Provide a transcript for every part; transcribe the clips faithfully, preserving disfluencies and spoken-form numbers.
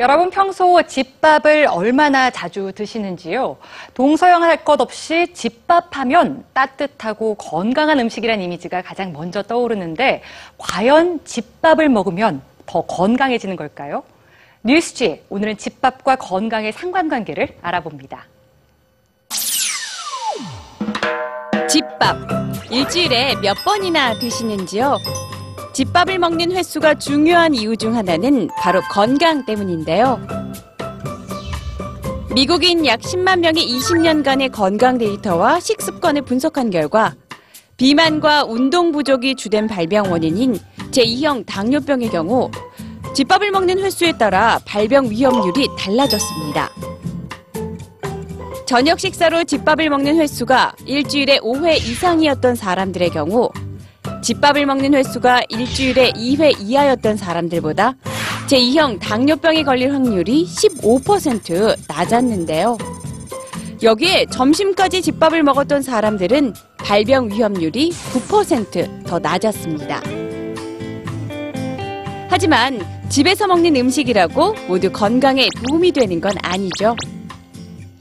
여러분 평소 집밥을 얼마나 자주 드시는지요? 동서양 할 것 없이 집밥하면 따뜻하고 건강한 음식이란 이미지가 가장 먼저 떠오르는데 과연 집밥을 먹으면 더 건강해지는 걸까요? 뉴스G, 오늘은 집밥과 건강의 상관관계를 알아봅니다. 집밥, 일주일에 몇 번이나 드시는지요? 집밥을 먹는 횟수가 중요한 이유 중 하나는 바로 건강 때문인데요. 미국인 약 십만 명의 이십 년간의 건강 데이터와 식습관을 분석한 결과 비만과 운동 부족이 주된 발병 원인인 제이형 당뇨병의 경우 집밥을 먹는 횟수에 따라 발병 위험률이 달라졌습니다. 저녁 식사로 집밥을 먹는 횟수가 일주일에 오 회 이상이었던 사람들의 경우 집밥을 먹는 횟수가 일주일에 이 회 이하였던 사람들보다 제이형 당뇨병에 걸릴 확률이 십오 퍼센트 낮았는데요. 여기에 점심까지 집밥을 먹었던 사람들은 발병 위험률이 구 퍼센트 더 낮았습니다. 하지만 집에서 먹는 음식이라고 모두 건강에 도움이 되는 건 아니죠.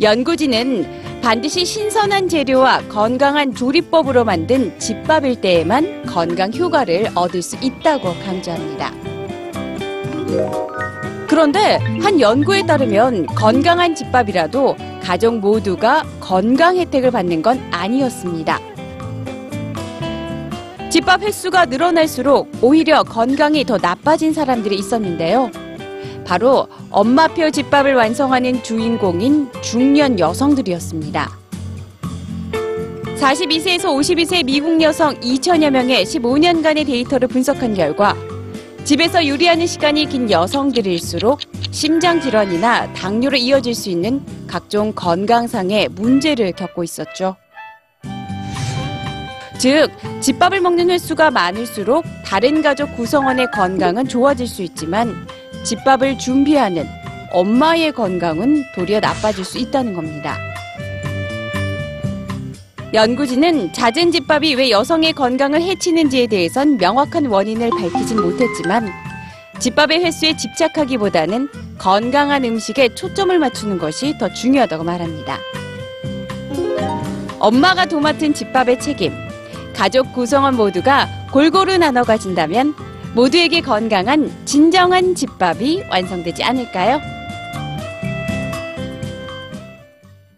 연구진은 반드시 신선한 재료와 건강한 조리법으로 만든 집밥일 때에만 건강 효과를 얻을 수 있다고 강조합니다. 그런데 한 연구에 따르면 건강한 집밥이라도 가족 모두가 건강 혜택을 받는 건 아니었습니다. 집밥 횟수가 늘어날수록 오히려 건강이 더 나빠진 사람들이 있었는데요. 바로 엄마표 집밥을 완성하는 주인공인 중년 여성들이었습니다. 사십이 세에서 오십이 세 미국 여성 이천여 명의 십오 년간의 데이터를 분석한 결과 집에서 요리하는 시간이 긴 여성들일수록 심장질환이나 당뇨로 이어질 수 있는 각종 건강상의 문제를 겪고 있었죠. 즉, 집밥을 먹는 횟수가 많을수록 다른 가족 구성원의 건강은 좋아질 수 있지만 집밥을 준비하는 엄마의 건강은 도리어 나빠질 수 있다는 겁니다. 연구진은 잦은 집밥이 왜 여성의 건강을 해치는지에 대해선 명확한 원인을 밝히진 못했지만 집밥의 횟수에 집착하기보다는 건강한 음식에 초점을 맞추는 것이 더 중요하다고 말합니다. 엄마가 도맡은 집밥의 책임, 가족 구성원 모두가 골고루 나눠 가진다면 모두에게 건강한 진정한 집밥이 완성되지 않을까요?